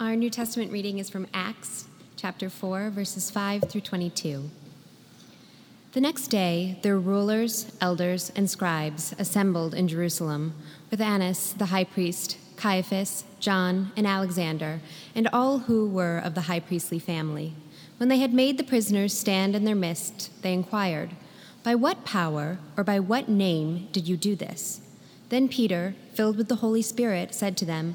Our New Testament reading is from Acts chapter 4, verses 5 through 22. The next day, their rulers, elders, and scribes assembled in Jerusalem with Annas, the high priest, Caiaphas, John, and Alexander, and all who were of the high priestly family. When they had made the prisoners stand in their midst, they inquired, "By what power or by what name did you do this?" Then Peter, filled with the Holy Spirit, said to them,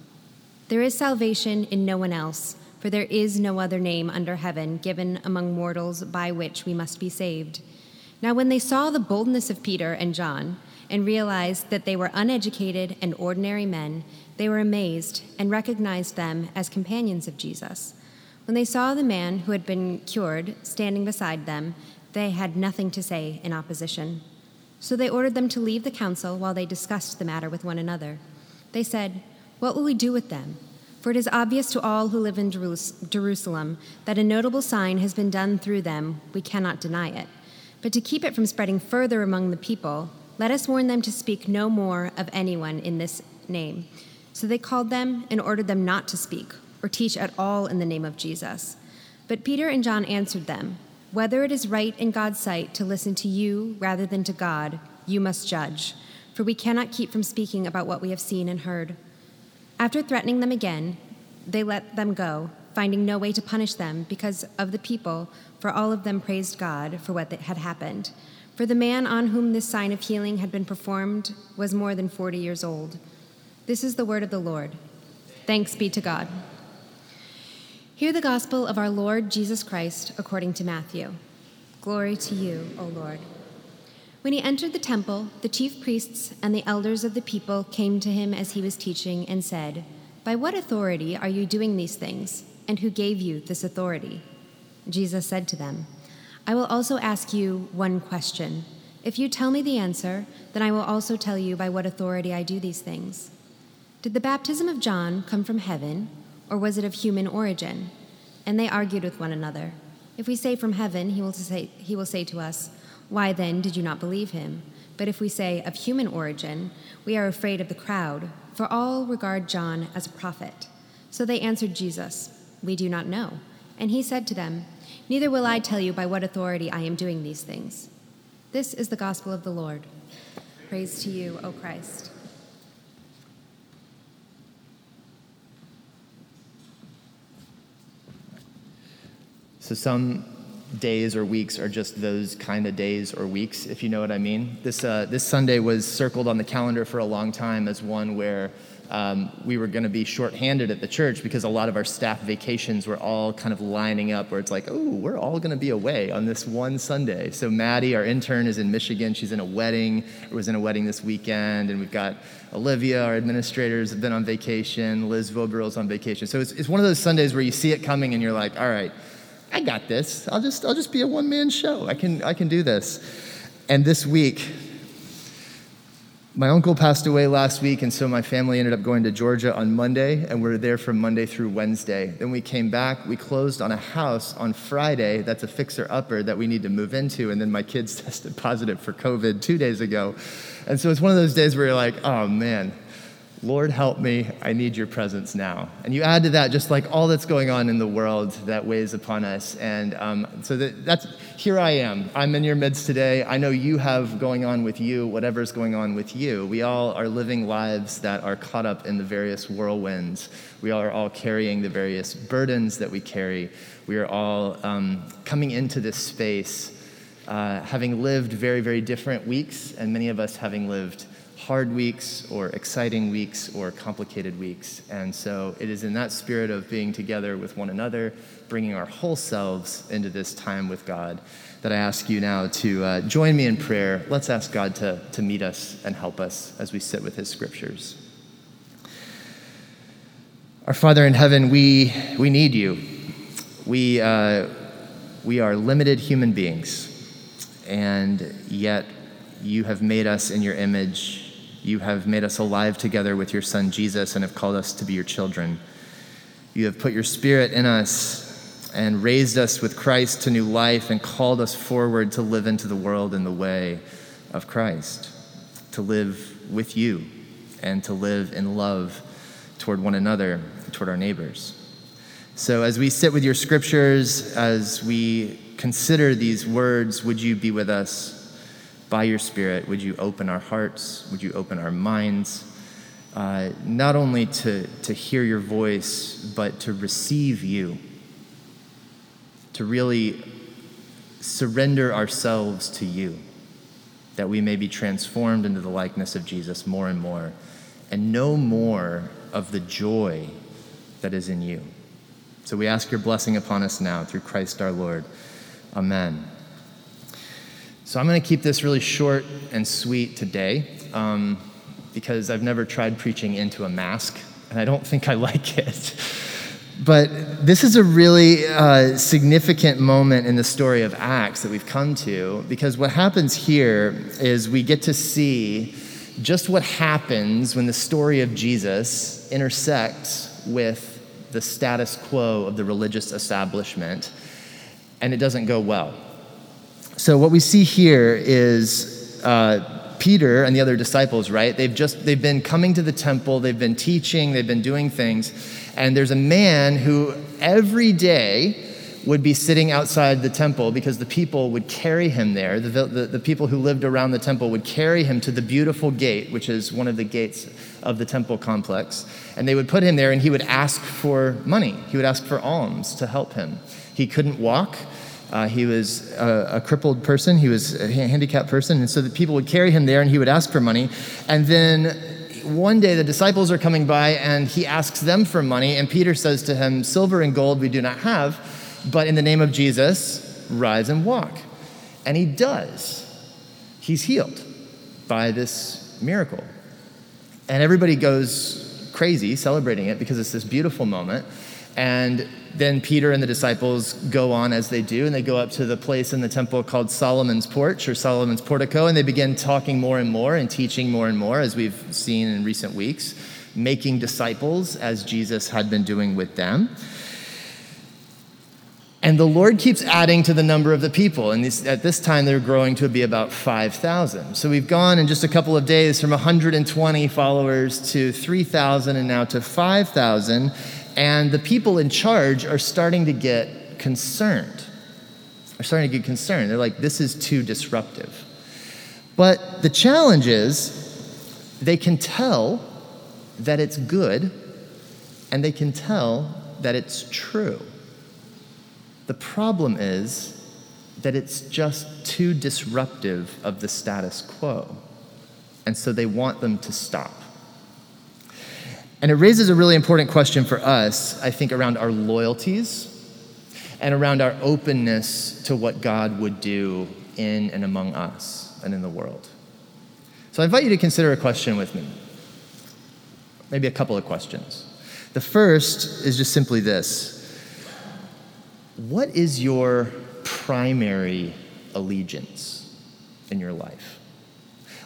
There is salvation in no one else, for there is no other name under heaven given among mortals by which we must be saved." Now when they saw the boldness of Peter and John and realized that they were uneducated and ordinary men, they were amazed and recognized them as companions of Jesus. When they saw the man who had been cured standing beside them, they had nothing to say in opposition. So they ordered them to leave the council while they discussed the matter with one another. They said, "What will we do with them? For it is obvious to all who live in Jerusalem that a notable sign has been done through them. We cannot deny it. But to keep it from spreading further among the people, let us warn them to speak no more of anyone in this name." So they called them and ordered them not to speak or teach at all in the name of Jesus. But Peter and John answered them, "Whether it is right in God's sight to listen to you rather than to God, you must judge, for we cannot keep from speaking about what we have seen and heard." After threatening them again, they let them go, finding no way to punish them because of the people, for all of them praised God for what had happened. For the man on whom this sign of healing had been performed was more than 40 years old. This is the word of the Lord. Thanks be to God. Hear the gospel of our Lord Jesus Christ according to Matthew. Glory to you, O Lord. When he entered the temple, the chief priests and the elders of the people came to him as he was teaching and said, "By what authority are you doing these things, and who gave you this authority?" Jesus said to them, "I will also ask you one question. If you tell me the answer, then I will also tell you by what authority I do these things. Did the baptism of John come from heaven, or was it of human origin?" And they argued with one another. "If we say from heaven, he will say to us, 'Why then did you not believe him?' But if we say of human origin, we are afraid of the crowd, for all regard John as a prophet." So they answered Jesus, "We do not know." And he said to them, "Neither will I tell you by what authority I am doing these things." This is the gospel of the Lord. Praise to you, O Christ. So some days or weeks are just those kind of days or weeks, if you know what I mean. This Sunday was circled on the calendar for a long time as one where we were going to be shorthanded at the church because a lot of our staff vacations were all kind of lining up where it's like, oh, we're all going to be away on this one Sunday. So Maddie, our intern, is in Michigan. She's in a wedding, or was in a wedding this weekend. And we've got Olivia, our administrators, have been on vacation. Liz Vogel's on vacation. So it's one of those Sundays where you see it coming and you're like, all right, I got this. I'll just be a one-man show. I can do this. And this week, my uncle passed away last week, and so my family ended up going to Georgia on Monday, and we were there from Monday through Wednesday. Then we came back. We closed on a house on Friday that's a fixer-upper that we need to move into, and then my kids tested positive for COVID 2 days ago. And so it's one of those days where you're like, oh, man, Lord, help me, I need your presence now. And you add to that just like all that's going on in the world that weighs upon us. And so that's here I am. I'm in your midst today. I know you have going on with you, whatever's going on with you. We all are living lives that are caught up in the various whirlwinds. We are all carrying the various burdens that we carry. We are all coming into this space, having lived very, very different weeks, and many of us having lived hard weeks or exciting weeks or complicated weeks. And so it is in that spirit of being together with one another, bringing our whole selves into this time with God, that I ask you now to join me in prayer. Let's ask God to meet us and help us as we sit with his scriptures. Our Father in heaven, we need you. We are limited human beings, and yet you have made us in your image. You have made us alive together with your son Jesus and have called us to be your children. You have put your spirit in us and raised us with Christ to new life and called us forward to live into the world in the way of Christ, to live with you and to live in love toward one another, toward our neighbors. So as we sit with your scriptures, as we consider these words, would you be with us by your Spirit? Would you open our hearts? Would you open our minds? Not only to hear your voice, but to receive you, to really surrender ourselves to you, that we may be transformed into the likeness of Jesus more and more, and know more of the joy that is in you. So we ask your blessing upon us now through Christ our Lord. Amen. So I'm going to keep this really short and sweet today because I've never tried preaching into a mask, and I don't think I like it. But this is a really significant moment in the story of Acts that we've come to, because what happens here is we get to see just what happens when the story of Jesus intersects with the status quo of the religious establishment, and it doesn't go well. So what we see here is Peter and the other disciples, right? They've been coming to the temple, they've been teaching, they've been doing things, and there's a man who every day would be sitting outside the temple because the people would carry him there. The people who lived around the temple would carry him to the beautiful gate, which is one of the gates of the temple complex. And they would put him there, and he would ask for money. He would ask for alms to help him. He couldn't walk. He was a crippled person. He was a handicapped person. And so the people would carry him there, and he would ask for money. And then one day the disciples are coming by, and he asks them for money. And Peter says to him, "Silver and gold we do not have, but in the name of Jesus, rise and walk." And he does. He's healed by this miracle. And everybody goes crazy celebrating it because it's this beautiful moment. And then Peter and the disciples go on as they do, and they go up to the place in the temple called Solomon's Porch or Solomon's Portico, and they begin talking more and more and teaching more and more, as we've seen in recent weeks, making disciples as Jesus had been doing with them. And the Lord keeps adding to the number of the people. And at this time, they're growing to be about 5,000. So we've gone in just a couple of days from 120 followers to 3,000 and now to 5,000. And the people in charge are starting to get concerned. They're like, this is too disruptive. But the challenge is they can tell that it's good, and they can tell that it's true. The problem is that it's just too disruptive of the status quo, and so they want them to stop. And it raises a really important question for us, I think, around our loyalties and around our openness to what God would do in and among us and in the world. So I invite you to consider a question with me, maybe a couple of questions. The first is just simply this. What is your primary allegiance in your life?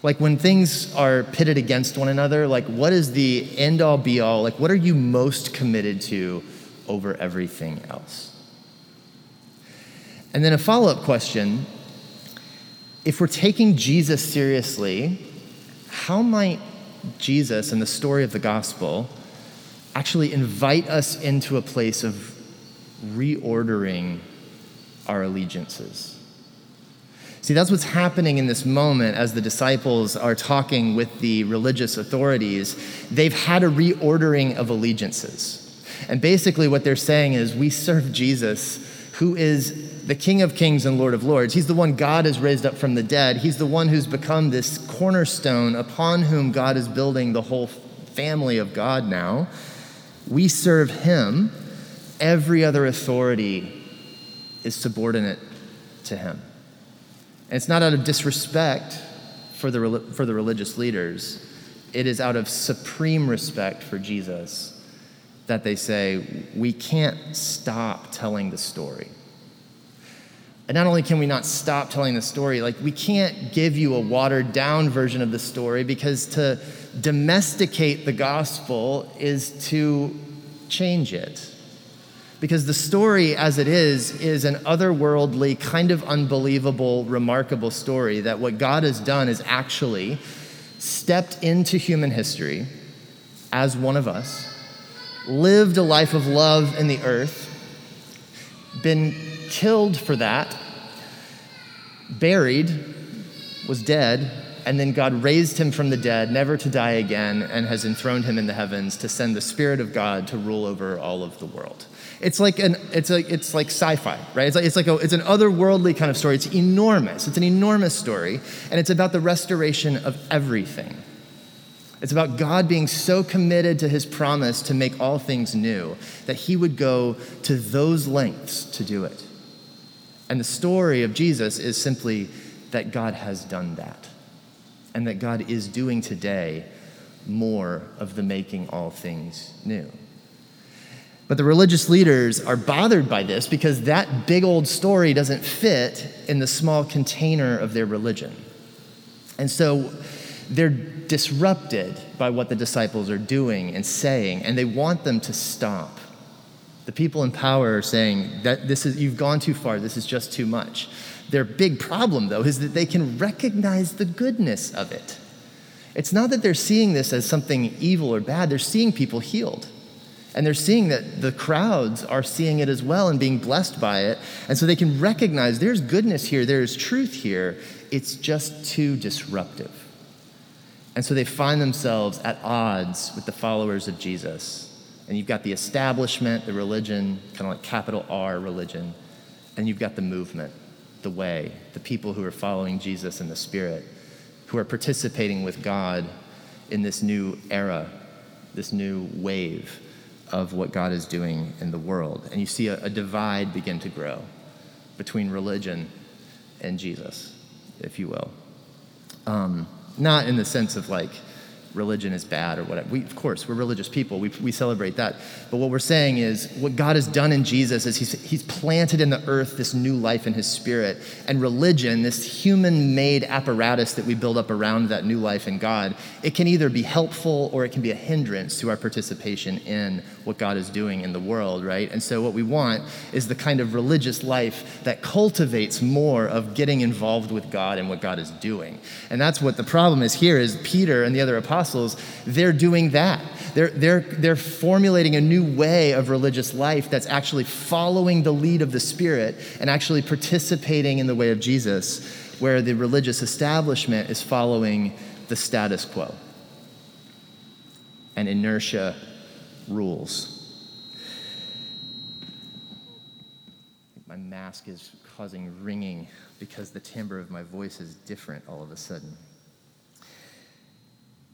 Like, when things are pitted against one another, like, what is the end-all be-all? Like, what are you most committed to over everything else? And then a follow-up question: if we're taking Jesus seriously, how might Jesus and the story of the gospel actually invite us into a place of reordering our allegiances? See, that's what's happening in this moment as the disciples are talking with the religious authorities. They've had a reordering of allegiances. And basically what they're saying is, we serve Jesus, who is the King of Kings and Lord of Lords. He's the one God has raised up from the dead. He's the one who's become this cornerstone upon whom God is building the whole family of God now. We serve him. Every other authority is subordinate to him. And it's not out of disrespect for the religious leaders. It is out of supreme respect for Jesus that they say, we can't stop telling the story. And not only can we not stop telling the story, like we can't give you a watered down version of the story, because to domesticate the gospel is to change it. Because the story as it is an otherworldly, kind of unbelievable, remarkable story that what God has done is actually stepped into human history as one of us, lived a life of love in the earth, been killed for that, buried, was dead, and then God raised him from the dead, never to die again, and has enthroned him in the heavens to send the Spirit of God to rule over all of the world. It's like sci-fi, right? It's an otherworldly kind of story. It's enormous. It's an enormous story, and it's about the restoration of everything. It's about God being so committed to his promise to make all things new that he would go to those lengths to do it. And the story of Jesus is simply that God has done that, and that God is doing today more of the making all things new. But the religious leaders are bothered by this because that big old story doesn't fit in the small container of their religion. And so they're disrupted by what the disciples are doing and saying, and they want them to stop. The people in power are saying that you've gone too far, this is just too much. Their big problem, though, is that they can recognize the goodness of it. It's not that they're seeing this as something evil or bad, they're seeing people healed. And they're seeing that the crowds are seeing it as well and being blessed by it. And so they can recognize there's goodness here, there's truth here, it's just too disruptive. And so they find themselves at odds with the followers of Jesus. And you've got the establishment, the religion, kind of like capital R religion. And you've got the movement, the way, the people who are following Jesus in the Spirit, who are participating with God in this new era, this new wave of what God is doing in the world. And you see a divide begin to grow between religion and Jesus, if you will. Not in the sense of like religion is bad or whatever. Of course, we're religious people. We celebrate that. But what we're saying is what God has done in Jesus is he's planted in the earth this new life in his Spirit. And religion, this human-made apparatus that we build up around that new life in God, it can either be helpful or it can be a hindrance to our participation in what God is doing in the world, right? And so what we want is the kind of religious life that cultivates more of getting involved with God and what God is doing. And that's what the problem is here is Peter and the other apostles, they're doing that. They're formulating a new way of religious life that's actually following the lead of the Spirit and actually participating in the way of Jesus, where the religious establishment is following the status quo. And inertia rules. My mask is causing ringing because the timbre of my voice is different all of a sudden.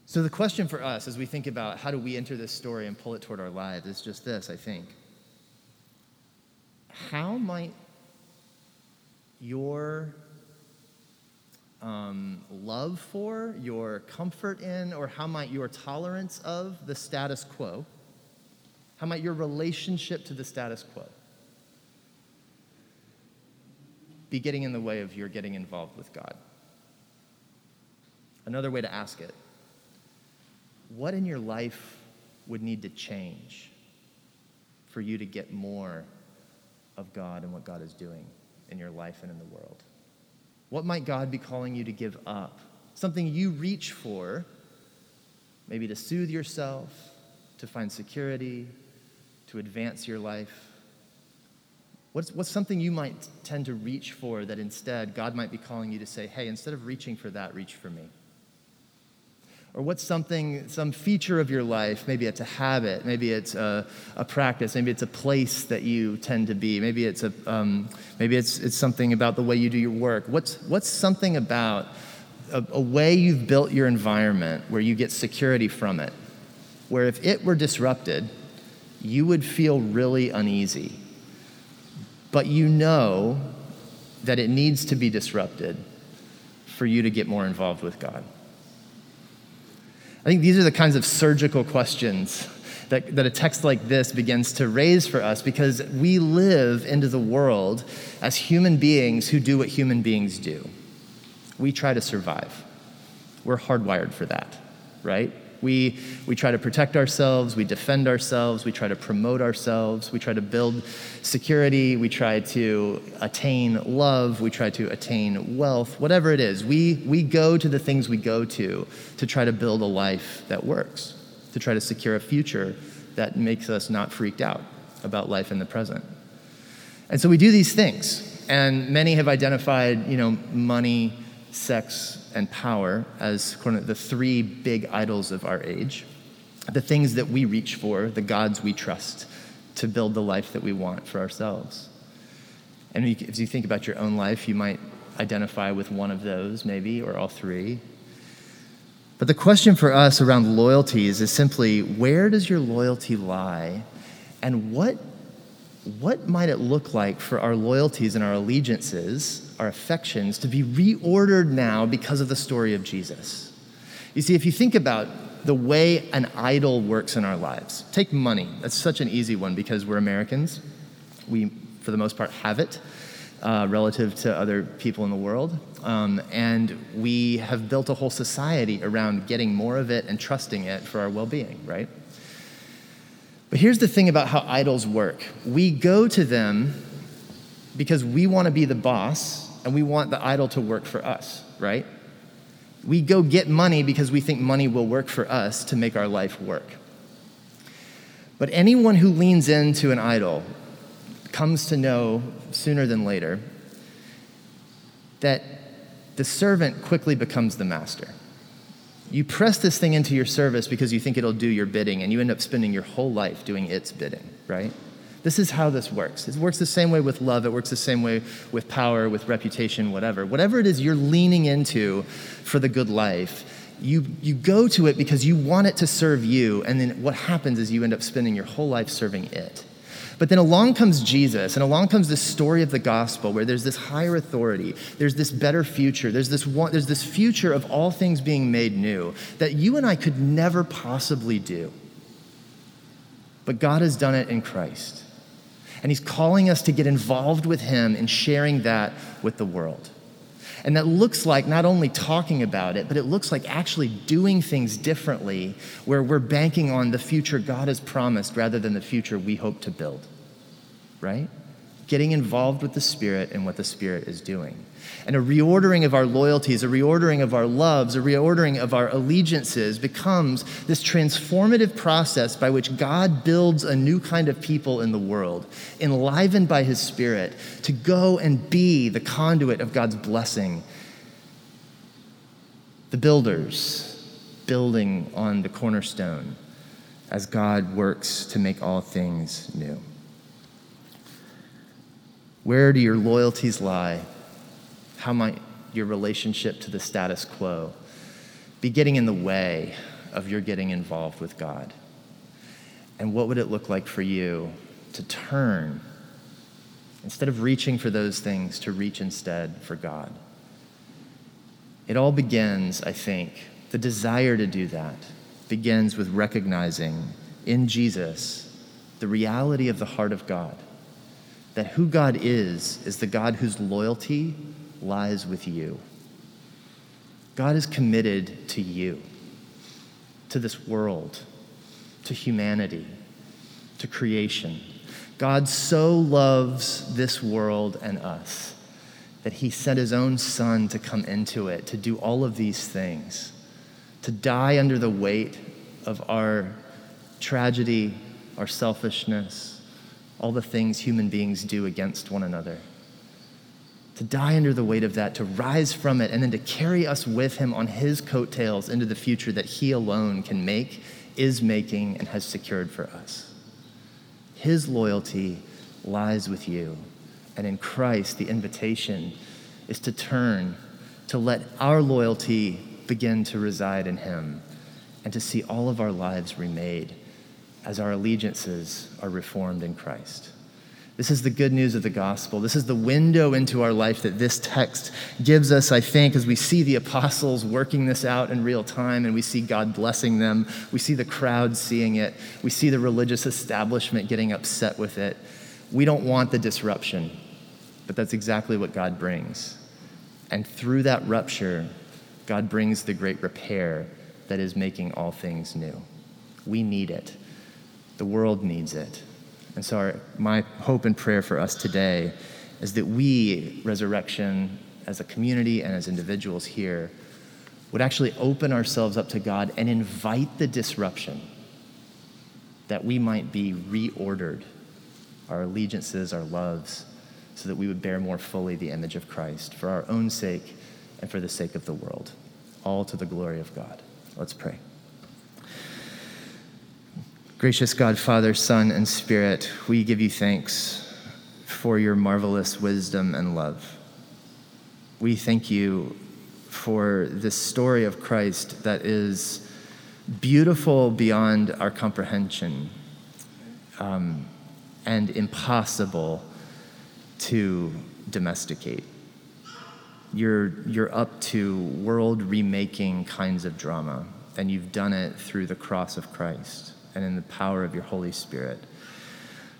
So the question for us as we think about how do we enter this story and pull it toward our lives is just this, I think. How might your love for, your comfort in, or how might your tolerance of the status quo, how might your relationship to the status quo be getting in the way of your getting involved with God? Another way to ask it. What in your life would need to change for you to get more of God and what God is doing in your life and in the world? What might God be calling you to give up? Something you reach for, maybe to soothe yourself, to find security, to advance your life. What's something you might tend to reach for that instead God might be calling you to say, hey, instead of reaching for that, reach for me? Or what's something, some feature of your life, maybe it's a habit, maybe it's a practice, maybe it's a place that you tend to be, maybe it's it's something about the way you do your work. What's something about a way you've built your environment where you get security from it, where if it were disrupted, you would feel really uneasy, but you know that it needs to be disrupted for you to get more involved with God? I think these are the kinds of surgical questions that a text like this begins to raise for us, because we live into the world as human beings who do what human beings do. We try to survive. We're hardwired for that, right? We try to protect ourselves, we defend ourselves, we try to promote ourselves, we try to build security, we try to attain love, we try to attain wealth, whatever it is. We go to the things we go to try to build a life that works, to try to secure a future that makes us not freaked out about life in the present. And so we do these things. And many have identified, money, sex, and power as the three big idols of our age, the things that we reach for, the gods we trust to build the life that we want for ourselves. And if you think about your own life, you might identify with one of those maybe, or all three. But the question for us around loyalties is simply, where does your loyalty lie? And what might it look like for our loyalties and our allegiances, our affections, to be reordered now because of the story of Jesus? You see, if you think about the way an idol works in our lives, take money. That's such an easy one because we're Americans. We, for the most part, have it relative to other people in the world. And we have built a whole society around getting more of it and trusting it for our well-being, right? But here's the thing about how idols work. We go to them because we want to be the boss and we want the idol to work for us, right? We go get money because we think money will work for us to make our life work. But anyone who leans into an idol comes to know sooner than later that the servant quickly becomes the master. You press this thing into your service because you think it'll do your bidding, and you end up spending your whole life doing its bidding, right? This is how this works. It works the same way with love. It works the same way with power, with reputation, whatever. Whatever it is you're leaning into for the good life, you go to it because you want it to serve you, and then what happens is you end up spending your whole life serving it. But then along comes Jesus, and along comes the story of the gospel where there's this higher authority, there's this better future, there's this future of all things being made new that you and I could never possibly do. But God has done it in Christ, and he's calling us to get involved with him in sharing that with the world. And that looks like not only talking about it, but it looks like actually doing things differently where we're banking on the future God has promised rather than the future we hope to build, right? Getting involved with the Spirit and what the Spirit is doing. And a reordering of our loyalties, a reordering of our loves, a reordering of our allegiances becomes this transformative process by which God builds a new kind of people in the world, enlivened by his Spirit, to go and be the conduit of God's blessing. The builders building on the cornerstone as God works to make all things new. Where do your loyalties lie? How might your relationship to the status quo be getting in the way of your getting involved with God? And what would it look like for you to turn, instead of reaching for those things, to reach instead for God? It all begins, I think, the desire to do that begins with recognizing in Jesus the reality of the heart of God, that who God is the God whose loyalty lies with you. God is committed to you, to this world, to humanity, to creation. God so loves this world and us that he sent his own son to come into it, to do all of these things, to die under the weight of our tragedy, our selfishness, all the things human beings do against one another. To die under the weight of that, to rise from it, and then to carry us with him on his coattails into the future that he alone can make, is making, and has secured for us. His loyalty lies with you. And in Christ, the invitation is to turn, to let our loyalty begin to reside in him, and to see all of our lives remade as our allegiances are reformed in Christ. This is the good news of the gospel. This is the window into our life that this text gives us, I think, as we see the apostles working this out in real time and we see God blessing them. We see the crowd seeing it. We see the religious establishment getting upset with it. We don't want the disruption, but that's exactly what God brings. And through that rupture, God brings the great repair that is making all things new. We need it. The world needs it. And so my hope and prayer for us today is that we, Resurrection, as a community and as individuals here, would actually open ourselves up to God and invite the disruption that we might be reordered, our allegiances, our loves, so that we would bear more fully the image of Christ for our own sake and for the sake of the world, all to the glory of God. Let's pray. Gracious God, Father, Son, and Spirit, we give you thanks for your marvelous wisdom and love. We thank you for this story of Christ that is beautiful beyond our comprehension, and impossible to domesticate. You're up to world-remaking kinds of drama, and you've done it through the cross of Christ and in the power of your Holy Spirit.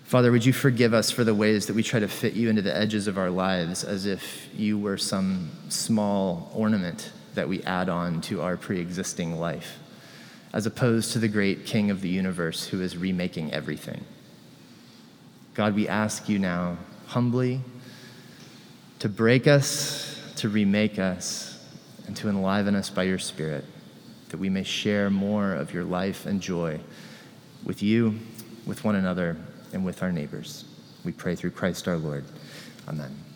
Father, would you forgive us for the ways that we try to fit you into the edges of our lives as if you were some small ornament that we add on to our pre-existing life, as opposed to the great King of the universe who is remaking everything. God, we ask you now humbly to break us, to remake us, and to enliven us by your Spirit, that we may share more of your life and joy with you, with one another, and with our neighbors. We pray through Christ our Lord. Amen.